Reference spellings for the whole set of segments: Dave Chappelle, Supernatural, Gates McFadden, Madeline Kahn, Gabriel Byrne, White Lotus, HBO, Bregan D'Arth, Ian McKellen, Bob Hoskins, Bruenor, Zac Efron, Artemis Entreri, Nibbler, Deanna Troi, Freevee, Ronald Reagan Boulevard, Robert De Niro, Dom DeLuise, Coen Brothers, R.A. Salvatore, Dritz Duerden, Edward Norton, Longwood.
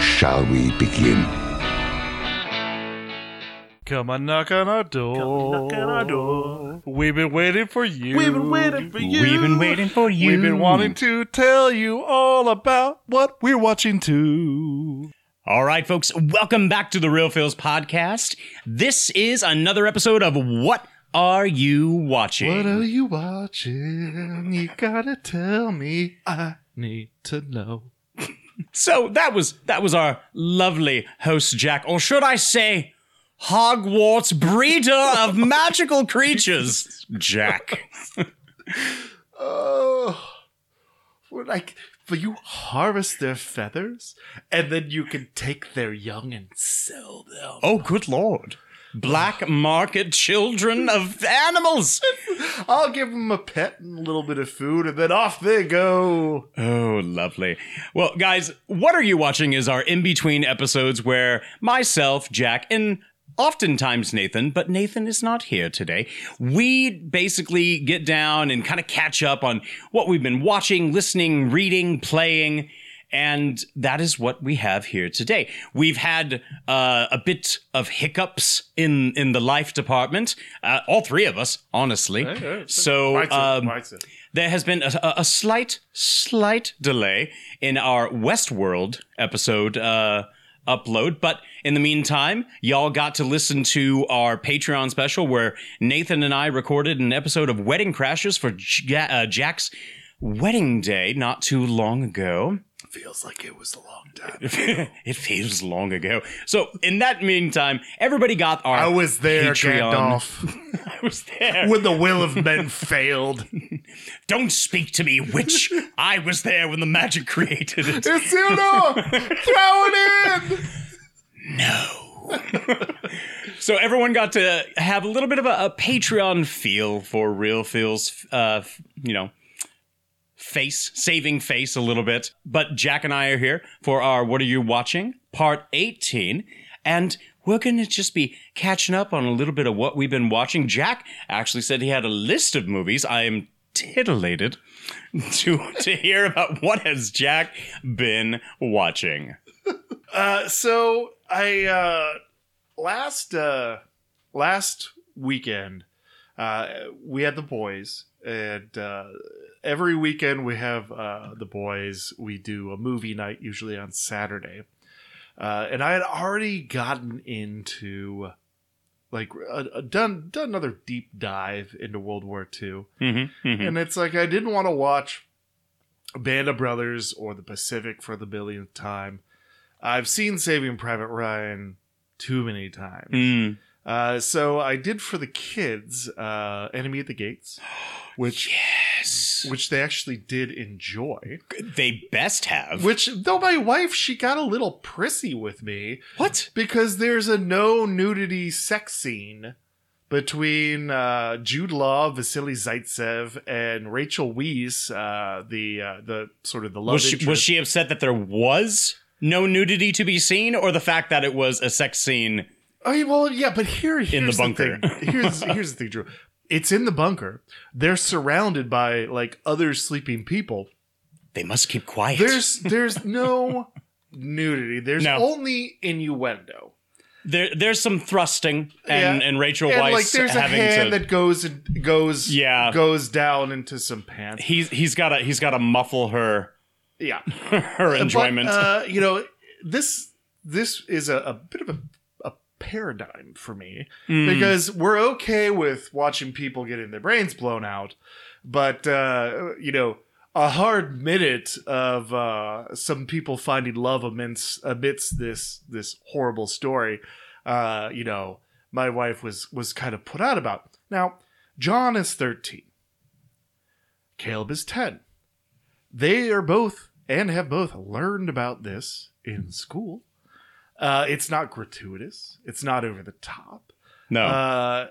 shall we begin? Come and knock on our door. Come and knock on our door. We've been waiting for you. We've been waiting for you. We've been waiting for you. We've been wanting to tell you all about what we're watching too. All right, folks, welcome back to the Real Feels Podcast. This is another episode of What Are You Watching? What are you watching? You gotta tell me. I need to know. So that was our lovely host, Jack, or should I say Hogwarts breeder of magical creatures, Jack. Oh, we're like... But you harvest their feathers, and then you can take their young and sell them. Oh, good lord. Black market children of animals. I'll give them a pet and a little bit of food, and then off they go. Oh, lovely. Well, guys, What Are You Watching is our in-between episodes where myself, Jack, and... oftentimes Nathan, but Nathan is not here today. We basically get down and kind of catch up on what we've been watching, listening, reading, playing, and that is what we have here today. We've had a bit of hiccups in the life department, all three of us, honestly. Hey. So there has been a slight delay in our Westworld episode upload, but in the meantime, y'all got to listen to our Patreon special where Nathan and I recorded an episode of Wedding Crashers for Jack's wedding day not too long ago. Feels like it was a long time ago. It feels long ago. So in that meantime, everybody got our Patreon. I was there, Gandalf. I was there. When the will of men failed. Don't speak to me, witch. I was there when the magic created it. Isildur! Throw it in! No. So everyone got to have a little bit of a Patreon feel for Real Feels, saving face a little bit. But Jack and I are here for our What Are You Watching? Part 18. And we're going to just be catching up on a little bit of what we've been watching. Jack actually said he had a list of movies. I am titillated to hear about what has Jack been watching. So last weekend, we had the boys. And every weekend we have the boys. We do a movie night, usually on Saturday. And I had already gotten into, like, done another deep dive into World War II. Mm-hmm, mm-hmm. And it's like I didn't want to watch Band of Brothers or The Pacific for the billionth time. I've seen Saving Private Ryan too many times. Mm. So I did for the kids, Enemy at the Gates, which they actually did enjoy. They best have. Which, though my wife, she got a little prissy with me. What? Because there's a no nudity sex scene between Jude Law, Vasily Zaitsev, and Rachel Weisz, the sort of the love interest. Was she upset that there was no nudity to be seen, or the fact that it was a sex scene? I mean, well, yeah, but here's in the bunker. Here's the thing, Drew. It's in the bunker. They're surrounded by, like, other sleeping people. They must keep quiet. There's no nudity. There's only innuendo. There's some thrusting and Rachel Weisz like there's having a hand that goes down into some pants. He's got to muffle her. Yeah, her enjoyment. But, this is a bit of a paradigm for me, because we're okay with watching people getting their brains blown out, but a hard minute of some people finding love amidst this horrible story, my wife was kind of put out about. Now, John is 13, Caleb is 10. They are both and have both learned about this in school. It's not gratuitous. It's not over the top. No.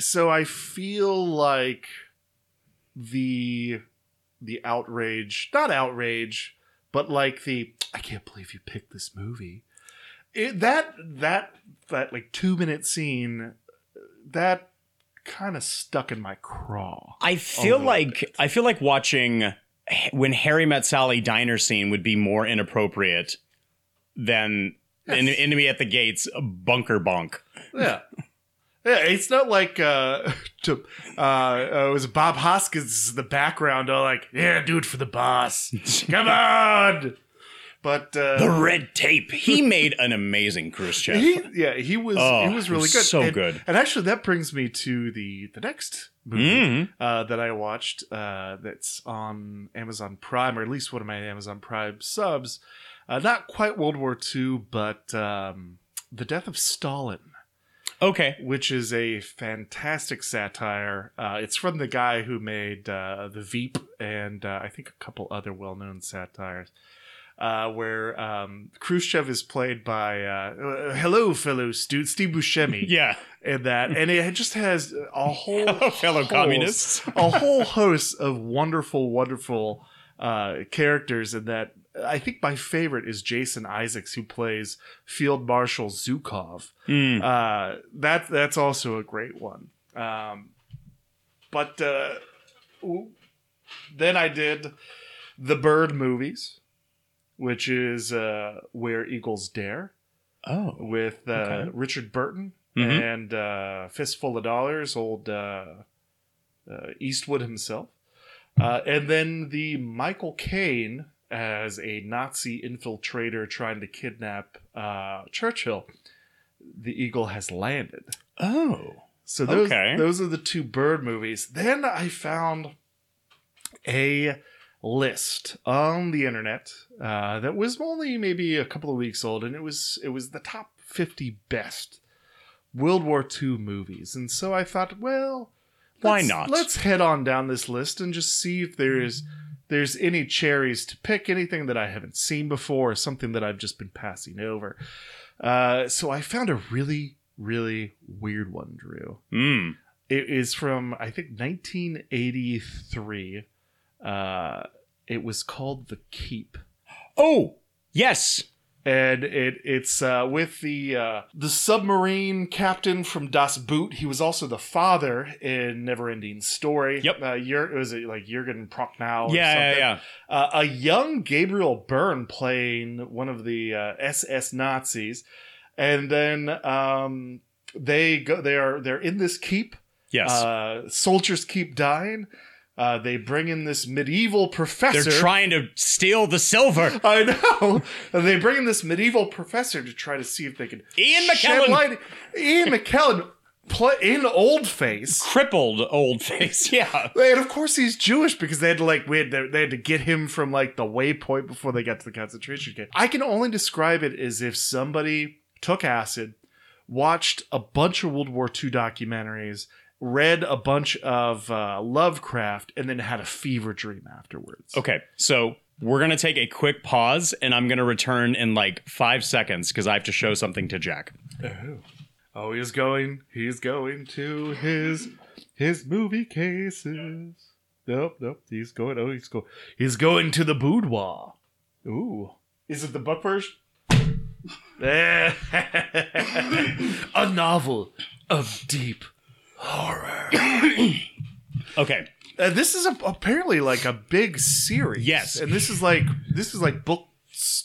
So I feel like the outrage, not outrage, but like the, I can't believe you picked this movie. That like 2 minute scene, that kind of stuck in my craw. I feel like watching When Harry Met Sally diner scene would be more inappropriate than Enemy at the Gates bunker bonk. Yeah. Yeah, it's not like it was Bob Hoskins in the background, all like, yeah, do it for the boss. Come on. But the red tape. He made an amazing Khrushchev. He was really good. So good. And actually, that brings me to the next movie that I watched that's on Amazon Prime, or at least one of my Amazon Prime subs. Not quite World War II, but The Death of Stalin. Okay. Which is a fantastic satire. It's from the guy who made The Veep and I think a couple other well-known satires, where Khrushchev is played by, hello, fellow student, Steve Buscemi. Yeah. And that. And it just has a whole... Hello, fellow communists. A whole host of wonderful, wonderful characters in that. I think my favorite is Jason Isaacs, who plays Field Marshal Zhukov. That's also a great one. Then I did the Bird movies, which is Where Eagles Dare. Oh, with okay. Richard Burton and Fistful of Dollars, old Eastwood himself. And then the Michael Caine as a Nazi infiltrator trying to kidnap Churchill, The Eagle Has Landed. Oh, so those are the two Bird movies. Then I found a list on the internet that was only maybe a couple of weeks old, and it was the top 50 best World War II movies. And so I thought, well, why not? Let's head on down this list and just see if there's any cherries to pick, anything that I haven't seen before, or something that I've just been passing over. So I found a really, really weird one, Drew. It is from, I think, 1983. It was called The Keep. Oh, yes. And it's with the submarine captain from Das Boot. He was also the father in Neverending Story. Yep. It was Jürgen Prochnow or something. Yeah. A young Gabriel Byrne playing one of the SS Nazis, and then they're in this keep. Yes. Soldiers keep dying. They bring in this medieval professor. They're trying to steal the silver. I know. They bring in this medieval professor to try to see if they can... Ian McKellen. Ian McKellen in old face. Crippled old face, yeah. And of course he's Jewish, because they had to get him from like the waypoint before they got to the concentration camp. I can only describe it as if somebody took acid, watched a bunch of World War II documentaries, read a bunch of Lovecraft, and then had a fever dream afterwards. Okay, so we're going to take a quick pause, and I'm going to return in like 5 seconds, because I have to show something to Jack. Oh, he's going to his movie cases. Nope, he's going to the boudoir. Ooh. Is it the book version? A novel of deep horror. Okay. This is apparently like a big series. Yes. And this is like books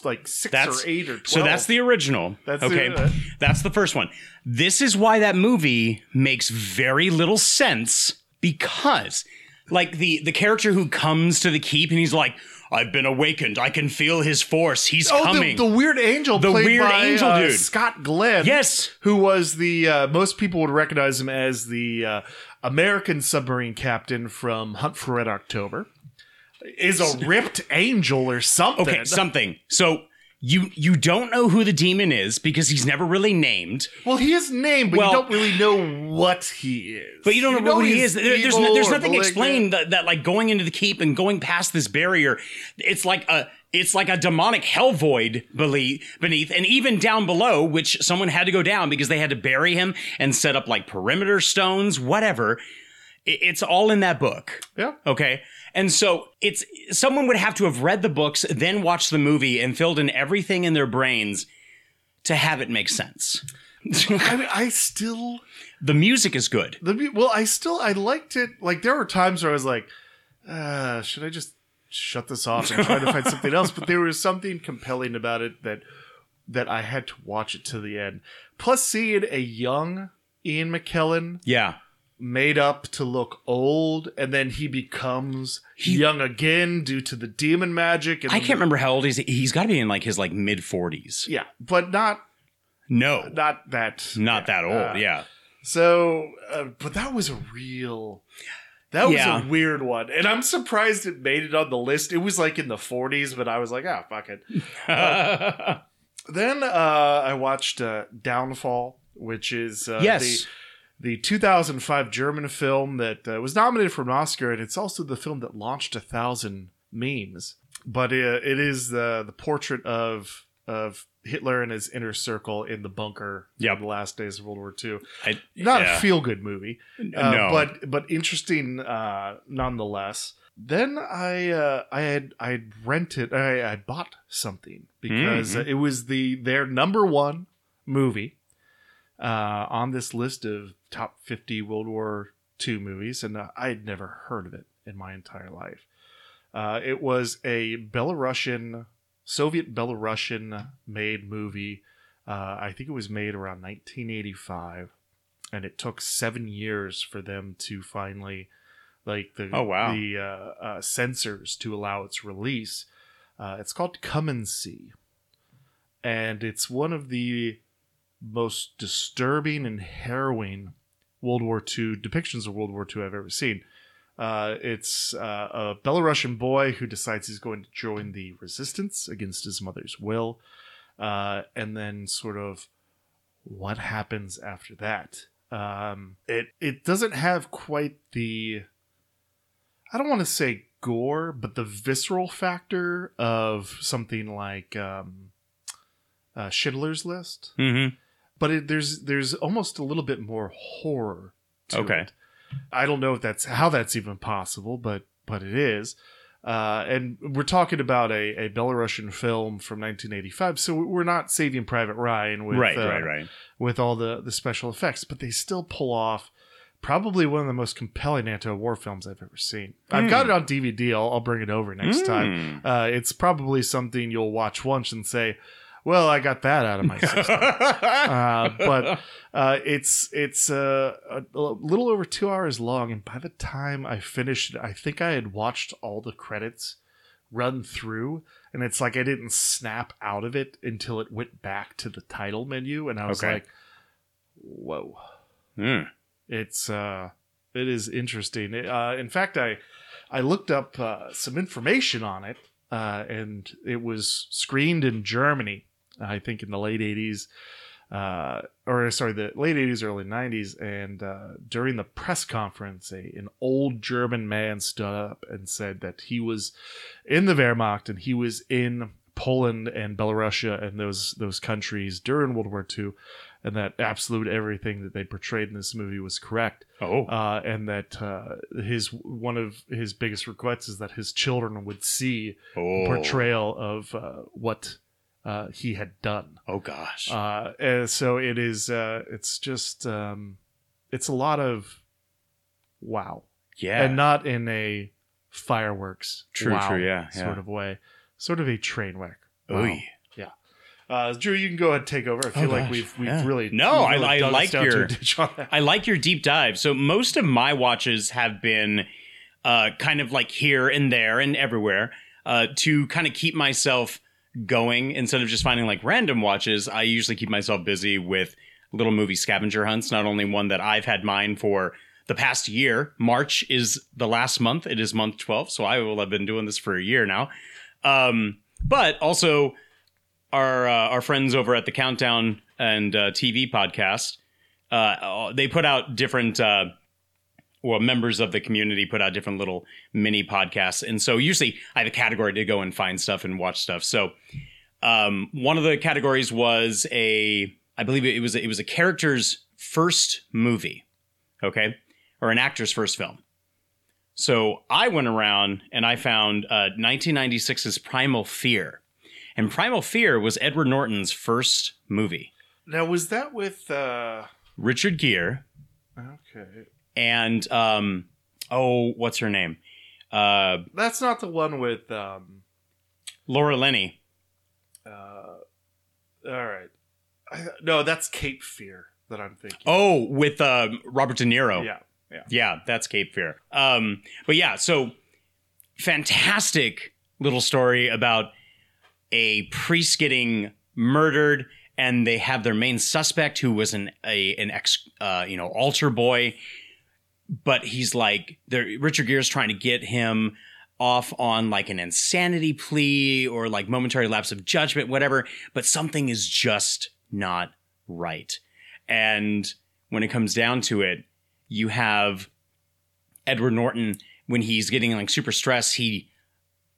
like 6 or 8 or 12. So that's the original. That's the first one. This is why that movie makes very little sense, because like the character who comes to the keep and he's like, I've been awakened. I can feel his force. He's coming. The weird angel played by Scott Glenn. Yes. Who was the, most people would recognize him as the American submarine captain from Hunt for Red October. Is a ripped angel or something. Okay, something. So you don't know who the demon is, because he's never really named. Well, he is named, but you don't really know what he is. But you don't know what he is. There's nothing explained that like going into the keep and going past this barrier. It's like a It's like a demonic hell void beneath, and even down below, which someone had to go down because they had to bury him and set up like perimeter stones, whatever. It's all in that book. Yeah. Okay. And so it's someone would have to have read the books, then watched the movie and filled in everything in their brains to have it make sense. I mean, I still... The music is good. I liked it. Like, there were times where I was like, should I just shut this off and try to find something else? But there was something compelling about it that I had to watch it to the end. Plus, seeing a young Ian McKellen... Yeah. Made up to look old, and then he becomes young again due to the demon magic. And I can't remember how old he's. He's got to be in like his mid-40s. Yeah, but not that old. Yeah. So, but that was a real. That was a weird one. And I'm surprised it made it on the list. It was like in the 40s, but I was like, ah, fuck it. Then I watched Downfall, which is the 2005 German film that was nominated for an Oscar, and it's also the film that launched 1,000 memes. But it is the portrait of Hitler and his inner circle in the bunker in the last days of World War II. Not a feel-good movie, no. but interesting nonetheless. Then I bought something because it was their number one movie. On this list of top 50 World War II movies, and I had never heard of it in my entire life. It was a Soviet Belarusian made movie. I think it was made around 1985, and it took 7 years for them to finally, the censors to allow its release. It's called Come and See, and it's one of the most disturbing and harrowing World War II depictions of World War II I've ever seen. It's a Belarusian boy who decides he's going to join the resistance against his mother's will. And then sort of what happens after that. It doesn't have quite the, I don't want to say gore, but the visceral factor of something like Schindler's List. Mm-hmm. But there's almost a little bit more horror to it. I don't know if that's even possible, but it is. And we're talking about a Belarusian film from 1985, so we're not Saving Private Ryan with with all the special effects, but they still pull off probably one of the most compelling anti-war films I've ever seen. I've got it on DVD. I'll bring it over next time. It's probably something you'll watch once and say, well, I got that out of my system. But it's a little over 2 hours long, and by the time I finished it, I think I had watched all the credits run through, and it's like I didn't snap out of it until it went back to the title menu, and I was like, whoa. Mm. It is interesting. In fact, I looked up some information on it, and it was screened in Germany. I think in the late 80s, the late 80s, early 90s. And during the press conference, an old German man stood up and said that he was in the Wehrmacht and he was in Poland and Belarusia and those countries during World War II, and that absolute everything that they portrayed in this movie was correct. And that one of his biggest regrets is that his children would see portrayal of what he had done. Oh gosh! And so it is. It's just. It's a lot of wow. Yeah, and not in a fireworks. True, sort of way. Sort of a train wreck. Wow. Ooh. Yeah. Drew, you can go ahead and take over. I feel like we've really... No, really I like your... I like your deep dive. So most of my watches have been kind of like here and there and everywhere to kind of keep myself going. Instead of just finding like random watches, I usually keep myself busy with little movie scavenger hunts. Not only one that I've had mine for the past year. March is the last month. It is month 12. So I will have been doing this for a year now. But also our friends over at the Countdown and TV podcast, they put out different well, members of the community put out different little mini podcasts. And so usually I have a category to go and find stuff and watch stuff. So one of the categories was I believe it was a character's first movie, okay, or an actor's first film. So I went around and I found 1996's Primal Fear. And Primal Fear was Edward Norton's first movie. Now, was that with... Richard Gere. Okay. And, what's her name? That's not the one with... Laura Linney. All right. No, that's Cape Fear that I'm thinking. Oh, with Robert De Niro. Yeah. Yeah. Yeah, that's Cape Fear. But yeah, so fantastic little story about a priest getting murdered, and they have their main suspect who was an altar boy, but he's like, Richard Gere's trying to get him off on like an insanity plea or like momentary lapse of judgment, whatever, but something is just not right. And when it comes down to it, you have Edward Norton, when he's getting like super stressed, he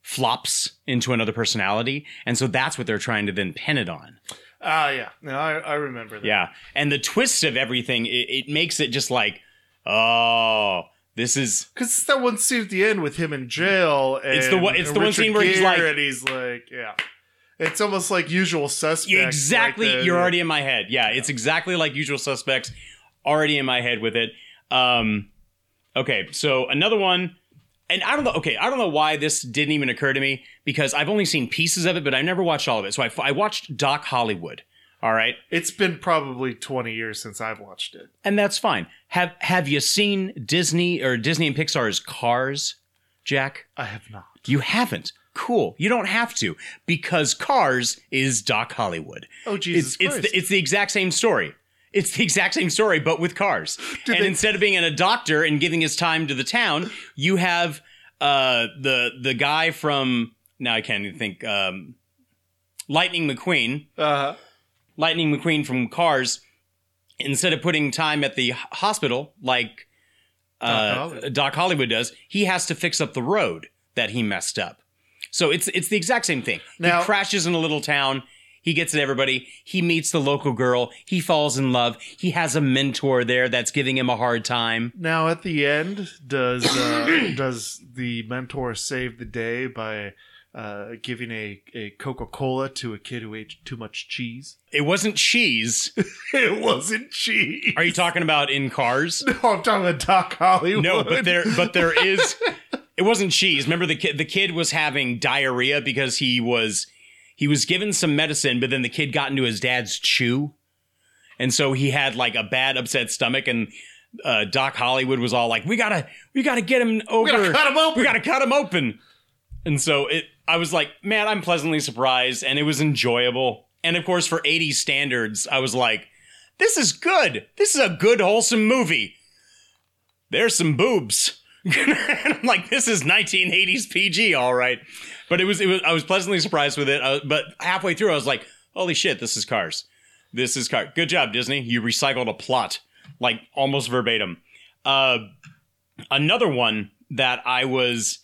flops into another personality. And so that's what they're trying to then pin it on. Yeah. No, I remember that. Yeah. And the twist of everything, it makes it just like, oh, this is... Because it's that one scene at the end with him in jail. And it's the one scene where he's like... And he's like, yeah. It's almost like Usual Suspects. Exactly. Like you're already in my head. Yeah, yeah. It's exactly like Usual Suspects. Already in my head with it. Okay, so another one, and I don't know why this didn't even occur to me, because I've only seen pieces of it, but I've never watched all of it. So I watched Doc Hollywood, all right? It's been probably 20 years since I've watched it. And that's fine. Have you seen Disney and Pixar's Cars, Jack? I have not. You haven't? Cool. You don't have to, because Cars is Doc Hollywood. Oh, Jesus Christ. It's the exact same story. It's the exact same story, but with cars. And instead of being a doctor and giving his time to the town, you have the guy from, now I can't even think, Lightning McQueen. Uh-huh. Lightning McQueen from Cars. Instead of putting time at the hospital, like Doc Hollywood does, he has to fix up the road that he messed up. So it's the exact same thing. Now, he crashes in a little town. He gets at everybody. He meets the local girl. He falls in love. He has a mentor there that's giving him a hard time. Now, at the end, does the mentor save the day by giving a Coca-Cola to a kid who ate too much cheese? It wasn't cheese. It wasn't cheese. Are you talking about in Cars? No, I'm talking about Doc Hollywood. No, but there is. It wasn't cheese. Remember, the kid was having diarrhea because he was given some medicine, but then the kid got into his dad's chew. And so he had like a bad upset stomach, and Doc Hollywood was all like, we gotta get him over. We gotta cut him open. And so I was like, man, I'm pleasantly surprised, and it was enjoyable. And of course, for 80s standards, I was like, this is good. This is a good, wholesome movie. There's some boobs. And I'm like, this is 1980s PG, all right. But it was. I was pleasantly surprised with it. But halfway through, I was like, holy shit, this is Cars. This is Cars. Good job, Disney. You recycled a plot, like almost verbatim. Another one that I was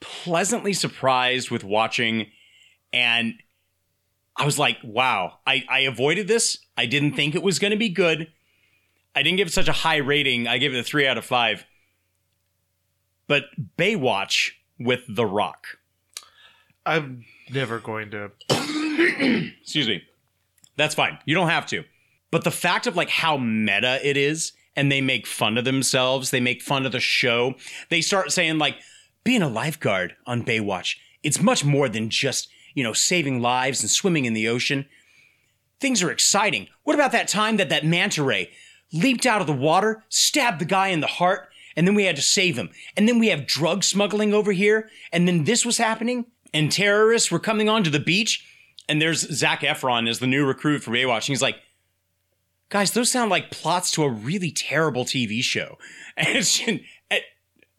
pleasantly surprised with watching. And I was like, wow, I avoided this. I didn't think it was going to be good. I didn't give it such a high rating. I gave it a 3 out of 5. But Baywatch with The Rock. I'm never going to. Excuse me. That's fine. You don't have to. But the fact of like how meta it is, and they make fun of themselves. They make fun of the show. They start saying like being a lifeguard on Baywatch, it's much more than just, saving lives and swimming in the ocean. Things are exciting. What about that time that manta ray leaped out of the water, stabbed the guy in the heart, and then we had to save him. And then we have drug smuggling over here. And then this was happening. And terrorists were coming onto the beach, and there's Zac Efron as the new recruit for Baywatch. And he's like, guys, those sound like plots to a really terrible TV show. And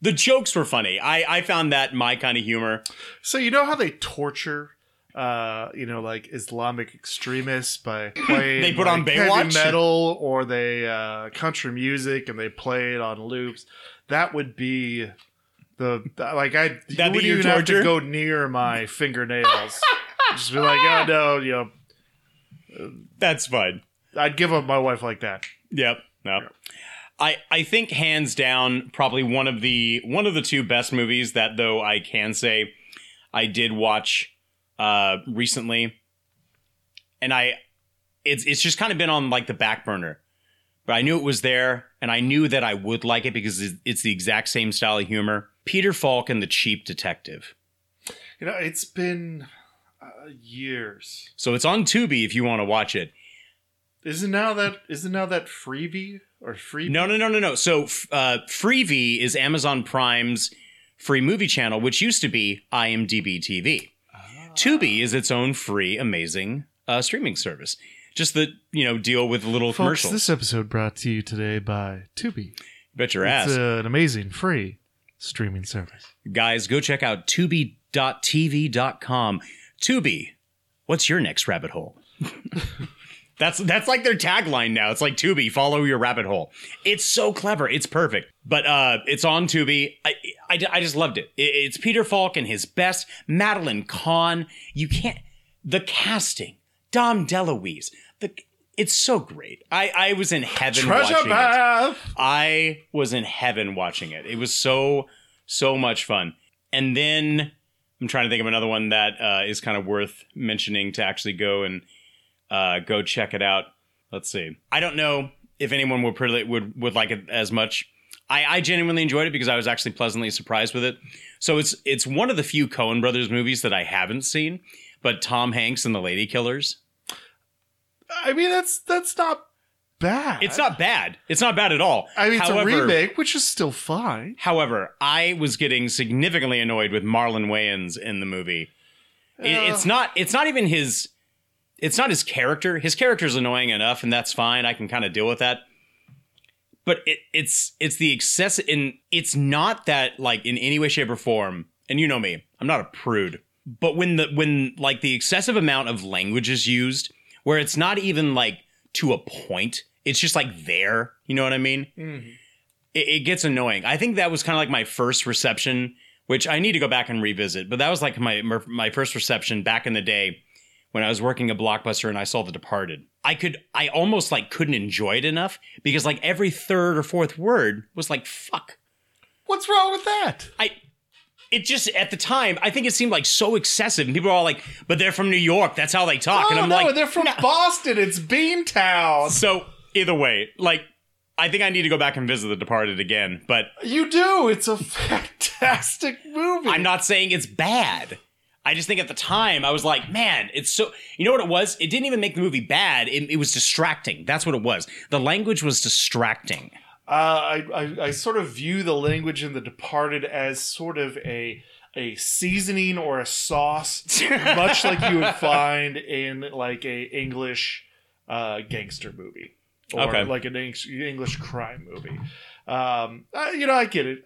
the jokes were funny. I found that my kind of humor. So you know how they torture you know, like Islamic extremists by playing they put on Baywatch? Heavy metal, or they country music and they play it on loops. That would be the like I you would even have to go near my fingernails. Just be like, oh no, you know, that's fine. I'd give up my wife like that. Yep. No. Yep. I think hands down probably one of the two best movies that though I can say I did watch recently, and it's just kind of been on like the back burner, but I knew it was there and I knew that I would like it because it's the exact same style of humor. Peter Falk and the Cheap Detective. You know, it's been years. So it's on Tubi if you want to watch it. Isn't now that Freevee or Free? No. So Freevee is Amazon Prime's free movie channel, which used to be IMDb TV. Tubi is its own free, amazing streaming service. Just the, you know, deal with little folks, commercials. This episode brought to you today by Tubi. Bet your ass. It's an amazing free streaming service. Guys, go check out Tubi.tv.com. Tubi, what's your next rabbit hole? That's like their tagline now. It's like, Tubi, follow your rabbit hole. It's so clever. It's perfect. But it's on Tubi. I just loved it. It's Peter Falk and his best. Madeline Kahn. You can't. The casting. Dom DeLuise. It's so great. I was in heaven watching it. I was in heaven watching it. It was so, so much fun. And then I'm trying to think of another one that is kind of worth mentioning to actually go and go check it out. Let's see. I don't know if anyone would like it as much. I genuinely enjoyed it because I was actually pleasantly surprised with it. So it's one of the few Coen Brothers movies that I haven't seen, but Tom Hanks and the Lady Killers. I mean, that's not bad. It's not bad. It's not bad at all. I mean, however, it's a remake, which is still fine. However, I was getting significantly annoyed with Marlon Wayans in the movie. It's not even his... It's not his character. His character's annoying enough, and that's fine. I can kind of deal with that. But it's the excess, and it's not that like in any way, shape, or form. And you know me, I'm not a prude. But when the excessive amount of language is used, where it's not even like to a point, it's just like there. You know what I mean? Mm-hmm. It gets annoying. I think that was kind of like my first reception, which I need to go back and revisit. But that was like my first reception back in the day. When I was working at Blockbuster and I saw The Departed, I almost like couldn't enjoy it enough because like every third or fourth word was like, fuck. What's wrong with that? It just, at the time, I think it seemed like so excessive and people are all like, but they're from New York. That's how they talk. Oh, and I'm no, like, they're from Boston. It's Beantown. So either way, like, I think I need to go back and visit The Departed again, but. You do. It's a fantastic movie. I'm not saying it's bad. I just think at the time I was like, man, it's so, you know what it was? It didn't even make the movie bad. It was distracting. That's what it was. The language was distracting. I sort of view the language in The Departed as sort of a seasoning or a sauce, much like you would find in like a English gangster movie or like an English crime movie. You know, I get it.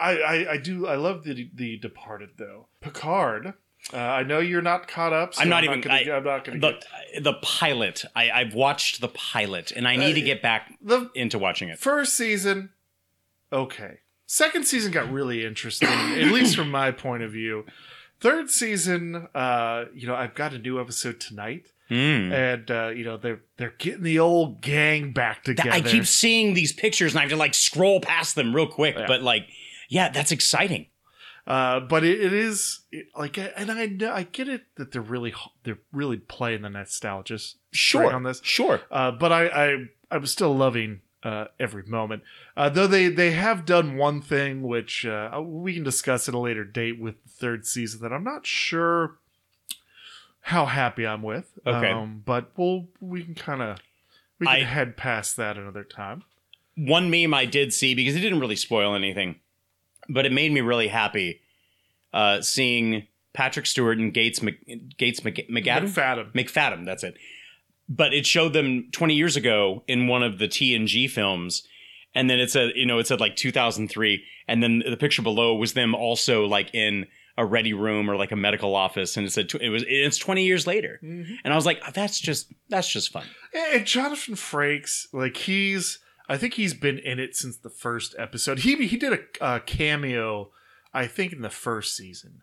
I do. I love the Departed though. Picard. I know you're not caught up. So I'm not gonna get the pilot. I've watched the pilot, and I need to get back into watching it. First season, okay. Second season got really interesting, at least from my point of view. Third season, you know, I've got a new episode tonight. Mm. And, you know, they're getting the old gang back together. I keep seeing these pictures, and I have to like scroll past them real quick, yeah. But like. Yeah, that's exciting. But it is like, and I get it that they're really playing the nostalgia on this. Sure. But I'm still loving every moment. Though they have done one thing which we can discuss at a later date with the third season that I'm not sure how happy I'm with. Okay. But we can head past that another time. One meme I did see because it didn't really spoil anything. But it made me really happy seeing Patrick Stewart and Gates McFadden. That's it. But it showed them 20 years ago in one of the TNG films. And then it said, you know, it said like 2003. And then the picture below was them also like in a ready room or like a medical office, and it said it's 20 years later. Mm-hmm. And I was like, oh, that's just fun. And Jonathan Frakes, like I think he's been in it since the first episode. He did a cameo, I think, in the first season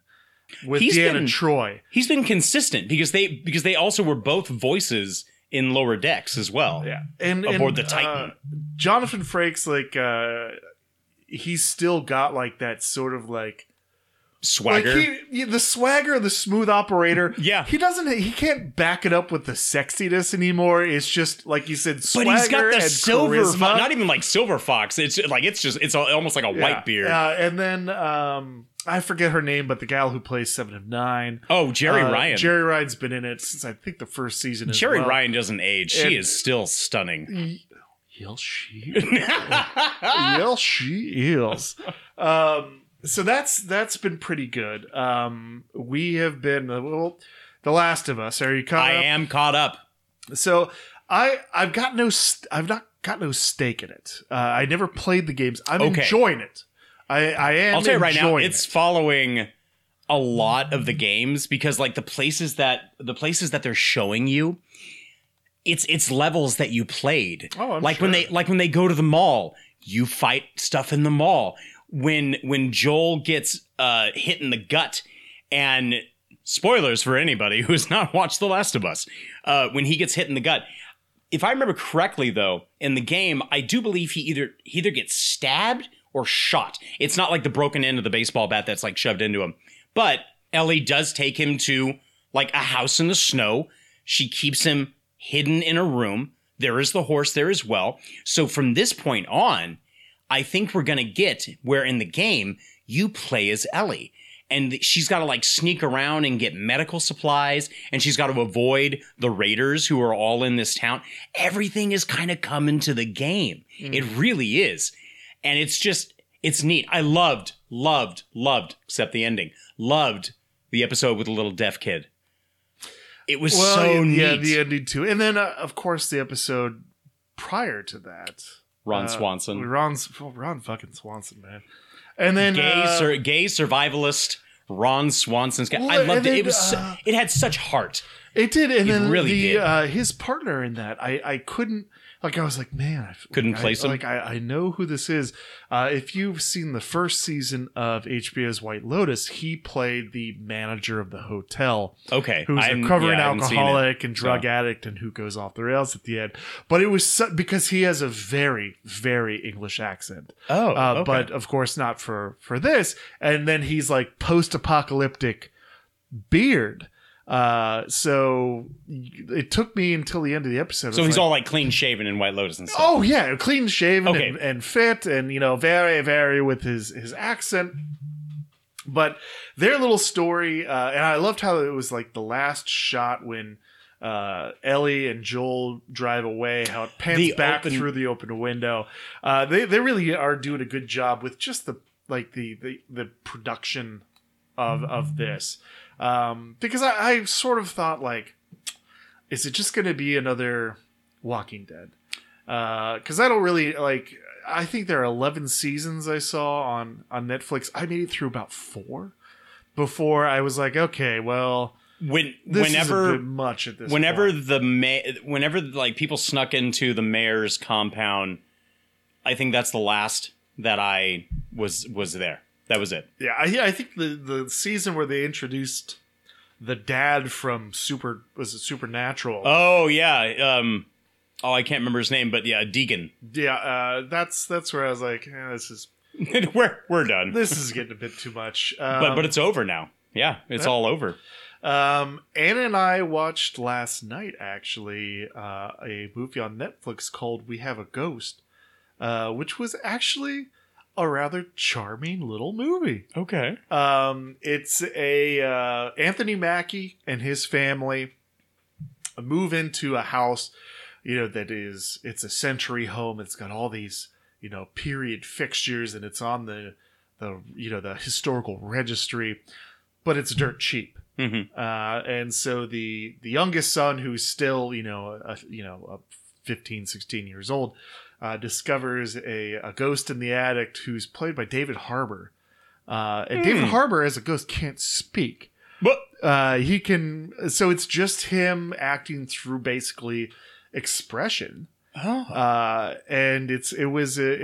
with Deanna Troi. He's been consistent because they also were both voices in Lower Decks as well. Yeah, aboard the Titan. Jonathan Frakes, like he's still got like that sort of like swagger, like the swagger, the smooth operator. Yeah, he can't back it up with the sexiness anymore. It's just like you said, swagger, but he's got the silver fox, not even like silver fox. It's like it's almost like a white beard. Yeah, and then I forget her name, but the gal who plays Seven of Nine. Oh, Jerry Ryan. Jerry Ryan's been in it since I think the first season. As Jerry Ryan doesn't age. She is still stunning. Yes, she is. So that's been pretty good. We have been The Last of Us. Are you caught up? I am caught up. So I've not got no stake in it. I never played the games. I'm enjoying it. I am. I'll tell you right now, it's following a lot of the games because like the places that they're showing you, it's levels that you played. Oh, I'm like sure. when they go to the mall, you fight stuff in the mall. When Joel gets hit in the gut, and spoilers for anybody who has not watched The Last of Us, when he gets hit in the gut, if I remember correctly, though, in the game, I do believe he either gets stabbed or shot. It's not like the broken end of the baseball bat that's like shoved into him. But Ellie does take him to like a house in the snow. She keeps him hidden in a room. There is the horse there as well. So from this point on, I think we're going to get where in the game you play as Ellie and she's got to like sneak around and get medical supplies and she's got to avoid the raiders who are all in this town. Everything is kind of coming to the game. Mm. It really is. And it's neat. I loved, except the ending, loved the episode with the little deaf kid. It was neat. Yeah, the ending too. And then, of course, the episode prior to that. Ron Swanson. Ron fucking Swanson, man. And then gay survivalist Ron Swanson's guy. I loved it. It was it had such heart. It did, and then really did. His partner in that, I couldn't. Like I was like, man, I couldn't place him. Like I know who this is. If you've seen the first season of HBO's White Lotus, he played the manager of the hotel. Okay, who's a recovering alcoholic and drug addict, and who goes off the rails at the end. But it was because he has a very, very English accent. Oh, okay. But of course not for this. And then he's like post-apocalyptic beard. So it took me until the end of the episode. So he's all like clean shaven and White Lotus and stuff. Oh yeah, clean shaven and fit and, you know, very, very with his accent. But their little story, and I loved how it was like the last shot when Ellie and Joel drive away, how it pans back through the open window. They really are doing a good job with just the production of this. Because I sort of thought, like, is it just going to be another Walking Dead? Because I don't really, like, I think there are 11 seasons I saw on Netflix. I made it through about 4 before I was like, okay, well, whenever this is a bit much at this point. Whenever like people snuck into the mayor's compound, I think that's the last that I was there. That was it. Yeah, I think the season where they introduced the dad from Supernatural. Oh yeah. I can't remember his name, but yeah, Deacon. Yeah, that's where I was like, this is we're done. This is getting a bit too much. But it's over now. Yeah, it's all over. Anna and I watched last night actually a movie on Netflix called We Have a Ghost, which was actually a rather charming little movie. Okay. It's a Anthony Mackie and his family move into a house, you know, it's a century home. It's got all these, you know, period fixtures and it's on the historical registry, but it's dirt cheap. Mm-hmm. And so the youngest son, who's still, you know, 15, 16 years old, discovers a ghost in the attic who's played by David Harbour, David Harbour as a ghost can't speak, but he can. So it's just him acting through basically expression. Oh. And it was a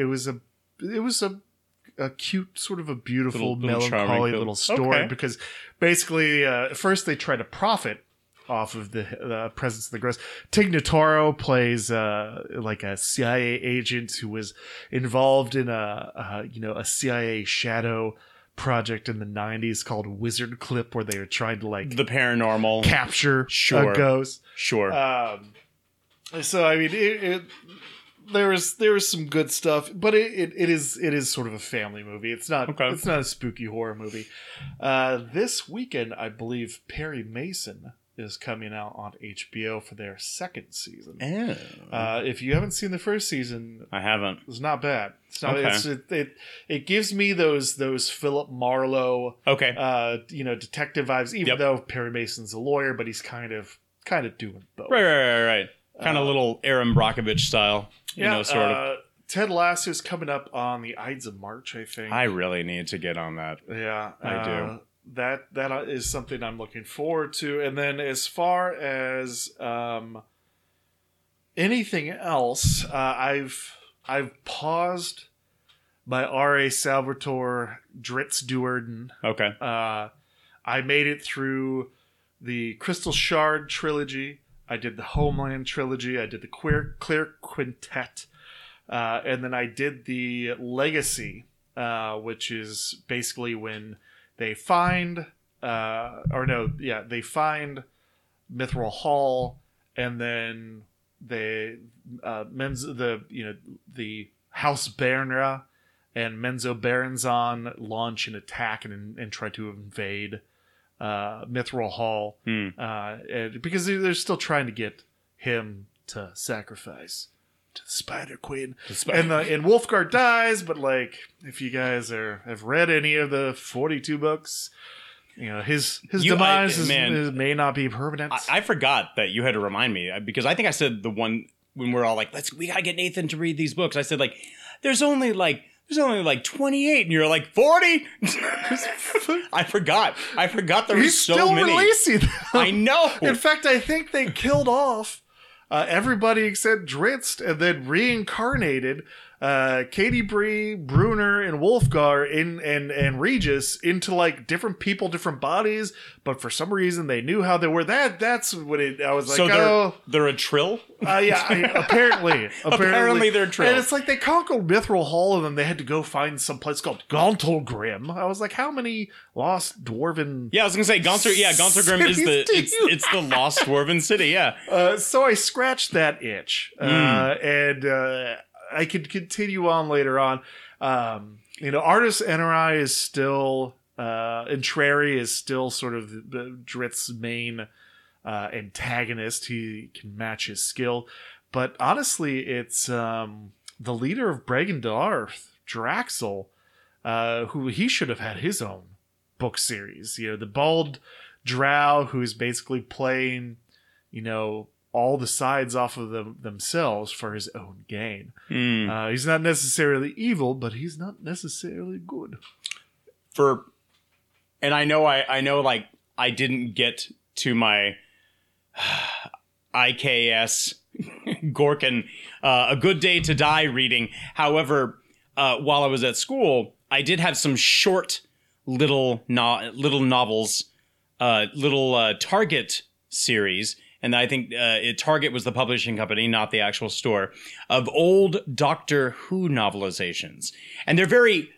cute, sort of a beautiful, melancholy little story, okay. Because basically first they try to profit off of the presence of the ghost. Tig Notaro plays like a CIA agent who was involved in a CIA shadow project in the 90s called Wizard Clip, where they were trying to like the paranormal capture a ghost. Sure. So I mean, there was some good stuff, but it is sort of a family movie. It's not okay. It's not a spooky horror movie. This weekend, I believe Perry Mason is coming out on HBO for their second season. Oh. If you haven't seen the first season, I haven't. It's not bad. It's not. Okay. It gives me those Philip Marlowe, okay, detective vibes. Even though Perry Mason's a lawyer, but he's kind of doing both. Right. Kind of little Aaron Brockovich style, sort of. Ted Lasso's coming up on the Ides of March, I think. I really need to get on that. Yeah, I do. That is something I'm looking forward to. And then as far as anything else, I've paused my R.A. Salvatore Dritz Duerden. Okay. I made it through the Crystal Shard trilogy. I did the Homeland trilogy. I did the Clear Quintet. And then I did the Legacy, which is basically when they find... they find Mithril Hall, and then they... the House Berna and Menzo Berenzon launch an attack and try to invade... Mithril Hall, because they're still trying to get him to sacrifice to the Spider Queen, and Wulfgar dies. But like, if you guys have read any of the 42 books, his demise may not be permanent. I forgot that you had to remind me, because I think I said the one when we're all like, we gotta get Nathan to read these books. I said like, there's only 28, and you're like 40. I forgot there were so many. He's still releasing them. I know. In fact, I think they killed off everybody except Dritz, and then reincarnated Katie Bree, Bruner, and Wulfgar and Regis into like different people, different bodies. But for some reason, they knew how they were. That's what it. I was like, so they're a Trill. Yeah, apparently they're Trill. And it's like they conquered Mithril Hall, and then they had to go find some place called Gauntlgrym. I was like, how many lost dwarven? Yeah, I was gonna say Gauntlgrym is it's the lost dwarven city. Yeah. So I scratched that itch, and I could continue on later on. Artemis Entreri is still. Entreri is still sort of the Dritz's main antagonist. He can match his skill, but honestly, it's the leader of Bregan D'Arth, Draxel, who he should have had his own book series. The bald drow who is basically playing, all the sides off of themselves for his own gain. He's not necessarily evil, but he's not necessarily good. And I know like I didn't get to my IKS Gorkin A Good Day to Die reading. However, while I was at school, I did have some short little novels, Target series, and I think Target was the publishing company, not the actual store, of old Doctor Who novelizations, and they're very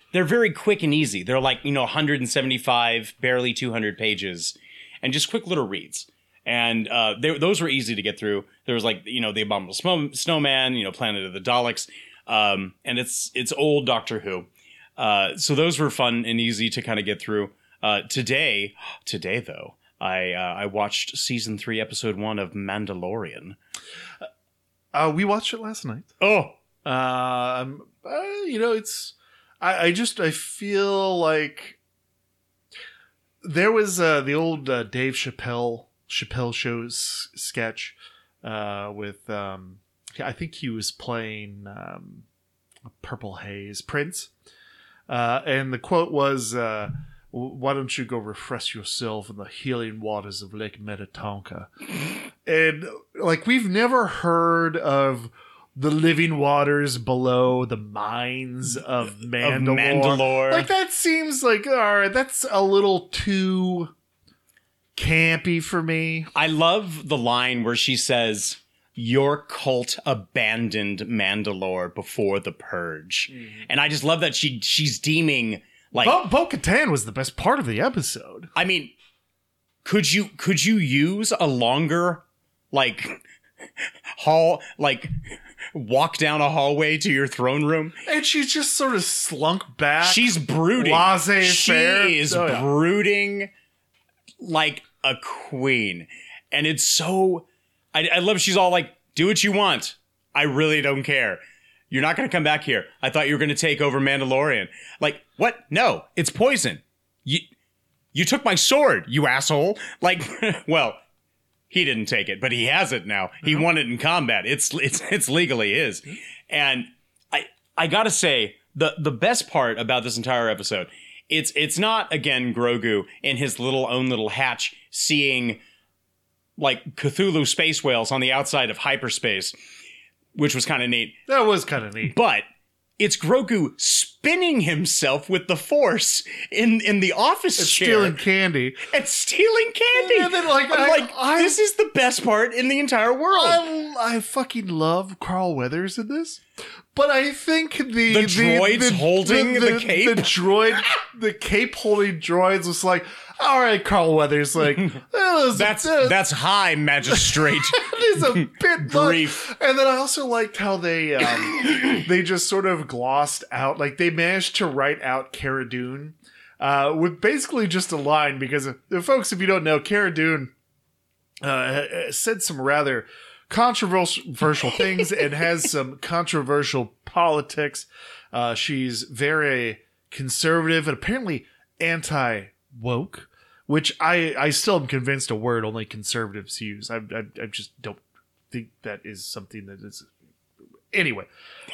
quick and easy. They're like, 175, barely 200 pages, and just quick little reads. And those were easy to get through. There was like, The Abominable Snowman, Planet of the Daleks, and it's old Doctor Who. So those were fun and easy to kind of get through. Today though, I watched season 3, episode 1 of Mandalorian. We watched it last night. Oh, it's. I feel like there was the old Dave Chappelle Show's sketch with I think he was playing Purple Haze Prince, And the quote was, why don't you go refresh yourself in the healing waters of Lake Minnetonka? And, like, we've never heard of the living waters below the mines of Mandalore. Like, that seems like, all right, that's a little too campy for me. I love the line where she says, your cult abandoned Mandalore before the purge. Mm-hmm. And I just love that she's deeming, like, Bo-Katan was the best part of the episode. I mean, could you use a longer, like, hall, like, walk down a hallway to your throne room? And she's just sort of slunk back. She's brooding. Laissez-faire. She is brooding like a queen. And it's so, I love, she's all like, do what you want. I really don't care. You're not going to come back here. I thought you were going to take over Mandalorian. Like, what? No, it's poison. You took my sword, you asshole. Like, well, he didn't take it, but he has it now. He won it in combat. It's legally his. And I got to say, the best part about this entire episode, it's not, again, Grogu in his own little hatch seeing, like, Cthulhu space whales on the outside of hyperspace, which was kind of neat. That was kind of neat. But it's Grogu spinning himself with the Force in the office chair. Stealing candy. And stealing candy. And then, like, I this is the best part in the entire world. I fucking love Carl Weathers in this. But I think the droids holding the cape. The cape holding droids was like, all right, Carl Weathers, like, that's high, magistrate. There's a bit brief. And then I also liked how they just sort of glossed out, like, they managed to write out Kara Dune with basically just a line, because, folks, if you don't know, Kara Dune said some rather controversial things and has some controversial politics. She's very conservative and apparently anti-woke, which I still am convinced a word only conservatives use. I just don't think that is something that is. Anyway,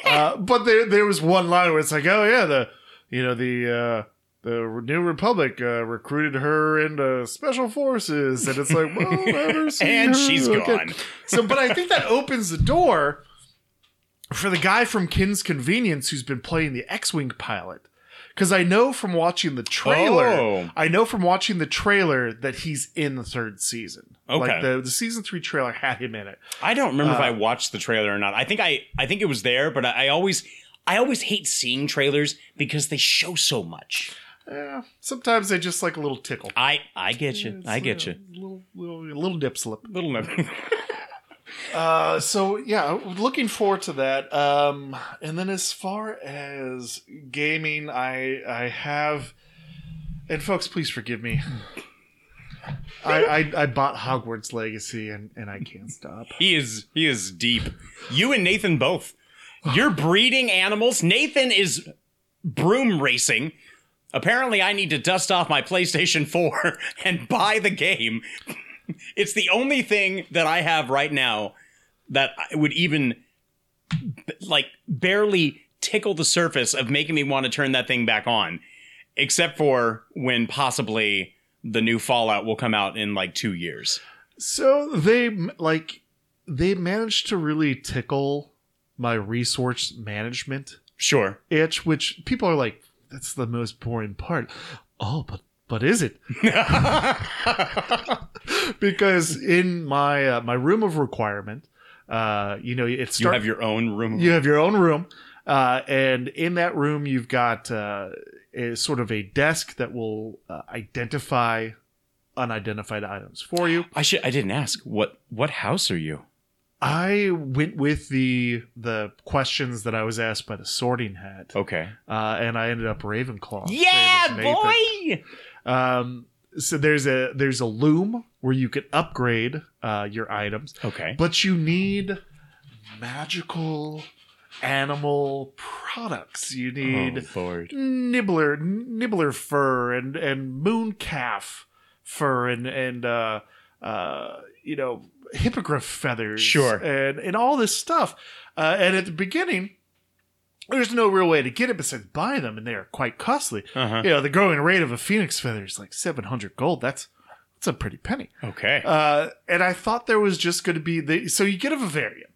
but there was one line where it's like, oh yeah, the New Republic recruited her into special forces, and it's like, well, never seen and her. She's okay. Gone. So, but I think that opens the door for the guy from Kin's Convenience who's been playing the X-Wing pilot. Because I know from watching the trailer, that he's in the third season. Okay, like the season 3 trailer had him in it. I don't remember if I watched the trailer or not. I think it was there, but I always hate seeing trailers because they show so much. Yeah, sometimes they just like a little tickle. I get you. Yeah, I get you. Little nip slip. Little nip. So yeah, looking forward to that. And then as far as gaming, I have, and folks, please forgive me. I bought Hogwarts Legacy and I can't stop. He is deep. You and Nathan both. You're breeding animals. Nathan is broom racing. Apparently I need to dust off my PlayStation 4 and buy the game. It's the only thing that I have right now that I would even, like, barely tickle the surface of making me want to turn that thing back on, except for when possibly the new Fallout will come out in like 2 years. So they managed to really tickle my resource management itch, which people are like, that's the most boring part. Oh, but is it? Because in my room of requirement, you have your own room. You have your own room. And in that room, you've got sort of a desk that will identify unidentified items for you. I didn't ask. What house are you? I went with the questions that I was asked by the Sorting Hat. Okay. And I ended up Ravenclaw. Yeah, boy! So there's a loom where you can upgrade your items. Okay. But you need magical animal products. You need nibbler fur and mooncalf fur and hippogriff feathers and all this stuff. And at the beginning, There's no real way to get it besides buy them, and they are quite costly. Uh-huh. You know, the growing rate of a phoenix feather is like 700 gold. That's a pretty penny. Okay. And I thought there was just going to be so you get a vivarium,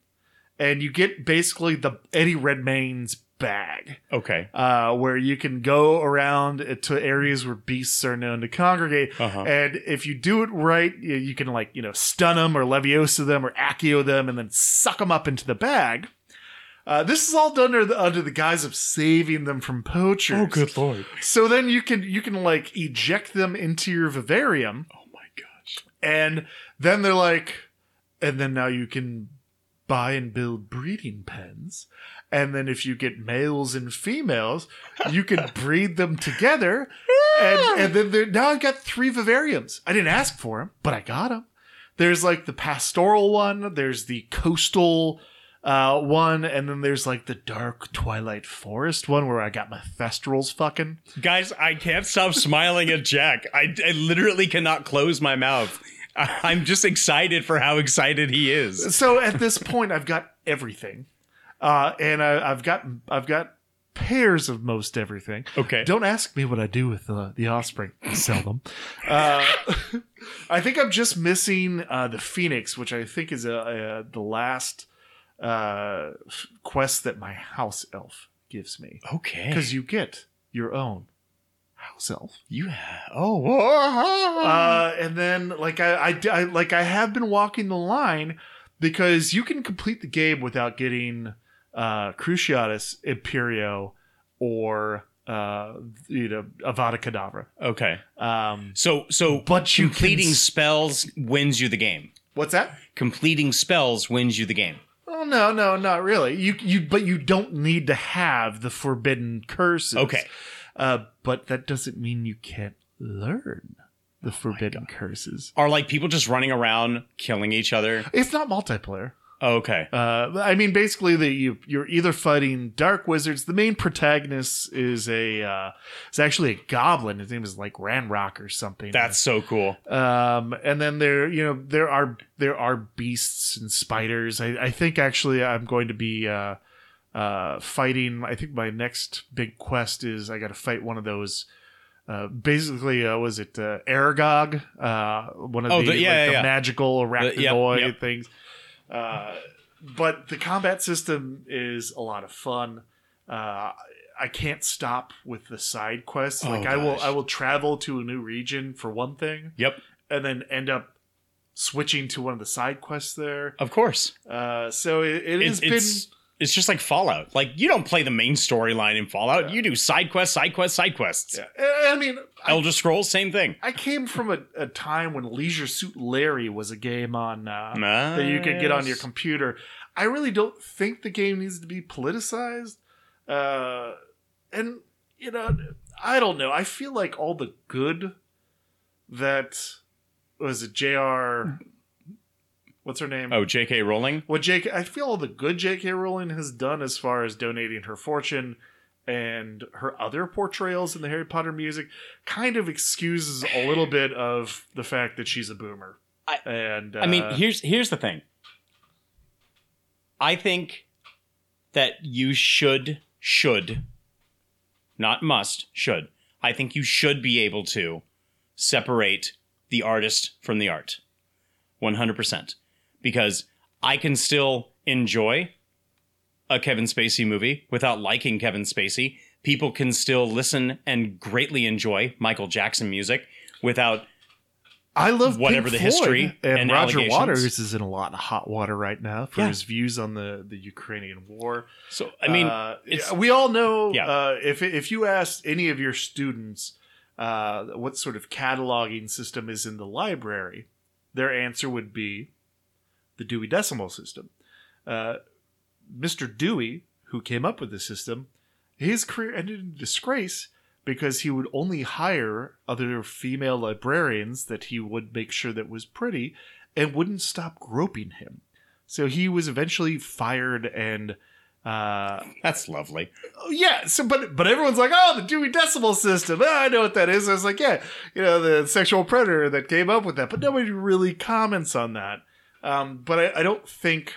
and you get basically the Eddie Redmayne's bag. Okay. Where you can go around to areas where beasts are known to congregate, uh-huh. and if you do it right, you can stun them or leviosa them or accio them, and then suck them up into the bag. This is all done under the guise of saving them from poachers. Oh, good lord! So then you can eject them into your vivarium. Oh my gosh! And then they're like, and then now you can buy and build breeding pens. And then if you get males and females, you can breed them together. And then now I've got three vivariums. I didn't ask for them, but I got them. There's the pastoral one. There's the coastal one, and then there's the dark twilight forest one where I got my thestrals fucking. Guys, I can't stop smiling at Jack. I literally cannot close my mouth. I'm just excited for how excited he is. So at this point, I've got everything, and I've got pairs of most everything. Okay. Don't ask me what I do with the offspring. I sell them. I think I'm just missing the phoenix, which I think is the last quest that my house elf gives me. Okay. Because you get your own house elf. You have. Oh. And then I have been walking the line because you can complete the game without getting Cruciatus, Imperio, or Avada Kedavra. Okay. But you completing spells wins you the game. What's that? Completing spells wins you the game. Oh, no, not really. But you don't need to have the forbidden curses. Okay. But that doesn't mean you can't learn the forbidden curses. Are people just running around killing each other? It's not multiplayer. Oh, okay. I mean, basically, you're either fighting dark wizards. The main protagonist is actually a goblin. His name is Ranrock or something. That's so cool. And then there are beasts and spiders. I think actually I'm going to be fighting. I think my next big quest is I got to fight one of those. Was it Aragog? One of the magical arachnoid things. But the combat system is a lot of fun. I can't stop with the side quests. I will travel to a new region for one thing. Yep. And then end up switching to one of the side quests there. Of course. So it's just like Fallout. You don't play the main storyline in Fallout. Yeah. You do side quests, side quests, side quests. Yeah. I mean, Elder Scrolls, same thing. I came from a time when Leisure Suit Larry was a game on that you could get on your computer. I really don't think the game needs to be politicized. I don't know. I feel like all the good that was it J.R. What's her name? Oh, J.K. Rowling? Well, I feel all the good J.K. Rowling has done as far as donating her fortune and her other portrayals in the Harry Potter music kind of excuses a little bit of the fact that she's a boomer. I mean, here's the thing. I think that you should, not must, should. I think you should be able to separate the artist from the art. 100%. Because I can still enjoy a Kevin Spacey movie without liking Kevin Spacey. People can still listen and greatly enjoy Michael Jackson music without. I love whatever Pink the Floyd history and Roger Waters is in a lot of hot water right now for his views on the Ukrainian war. So I mean, we all know if you asked any of your students what sort of cataloging system is in the library, their answer would be the Dewey Decimal System. Mr. Dewey, who came up with the system, his career ended in disgrace because he would only hire other female librarians that he would make sure that was pretty and wouldn't stop groping him. So he was eventually fired and... that's lovely. Yeah. So, but everyone's like, oh, the Dewey Decimal System. Oh, I know what that is. I was like, yeah, the sexual predator that came up with that. But nobody really comments on that. But I don't think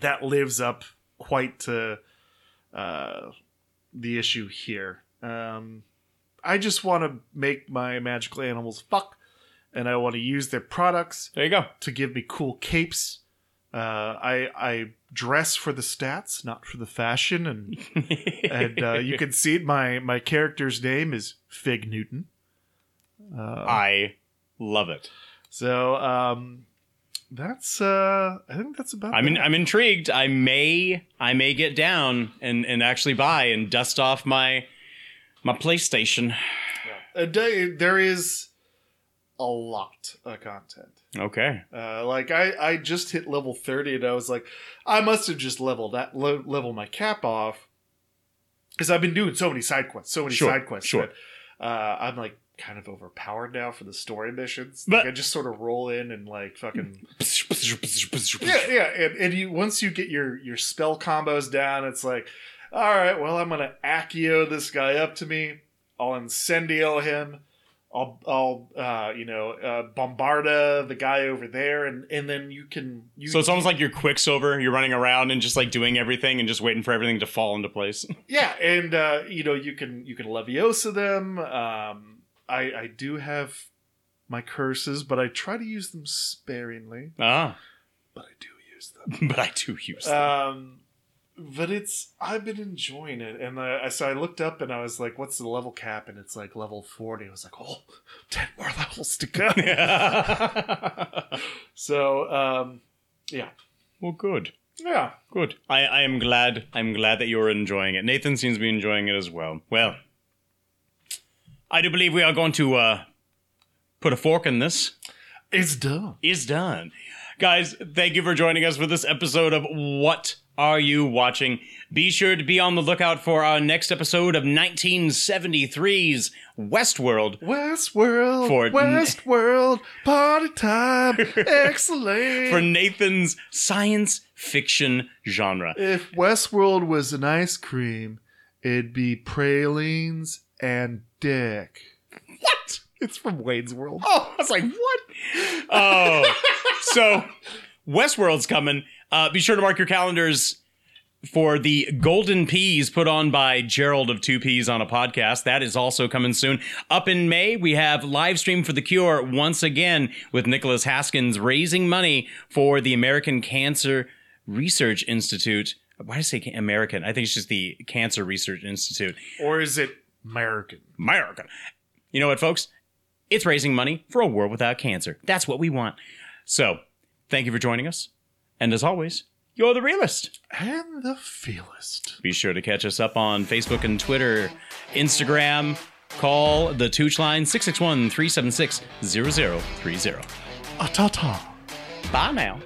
that lives up quite to the issue here. I just want to make my magical animals fuck, and I want to use their products. There you go. To give me cool capes. I dress for the stats, not for the fashion, and you can see it. My character's name is Fig Newton. I love it. So that's I think that's about. I'm intrigued. I may get down and actually buy and dust off my PlayStation. Yeah. There is a lot of content. Okay. I just hit level 30 and I was like, I must have just leveled my cap off because I've been doing so many side quests. Sure. But, I'm like kind of overpowered now for the story missions. But I just sort of roll in and like fucking yeah. And you, once you get your spell combos down, it's like, all right, well, I'm gonna Accio this guy up to me. I'll Incendio him. I'll Bombarda the guy over there, and then you can... So it's almost like you're Quicksilver. You're running around and just like doing everything and just waiting for everything to fall into place. Yeah, and you can Leviosa them. I do have my curses, but I try to use them sparingly. Ah. But I do use them. But I've been enjoying it. And so I looked up and I was like, what's the level cap? And it's like level 40. I was like, 10 more levels to go. Yeah. So, yeah. Well, good. Yeah. Good. I am glad. I'm glad that you're enjoying it. Nathan seems to be enjoying it as well. Well, I do believe we are going to put a fork in this. It's done. Guys, thank you for joining us for this episode of What Are You Watching? Be sure to be on the lookout for our next episode of 1973's Westworld. Westworld, party time, excellent. For Nathan's science fiction genre. If Westworld was an ice cream, it'd be pralines and dick. What? It's from Wayne's World. Oh, I was like, what? Oh, so Westworld's coming. Be sure to mark your calendars for the Golden Peas put on by Gerald of Two Peas on a Podcast. That is also coming soon. Up in May, we have Live Stream for the Cure once again with Nicholas Haskins raising money for the American Cancer Research Institute. Why did I say American? I think it's just the Cancer Research Institute. Or is it American? American. You know what, folks? It's raising money for a world without cancer. That's what we want. So, thank you for joining us. And as always, you're the realist. And the feelist. Be sure to catch us up on Facebook and Twitter, Instagram. Call the Tooch line, 661-376-0030. Ta-ta. Bye now.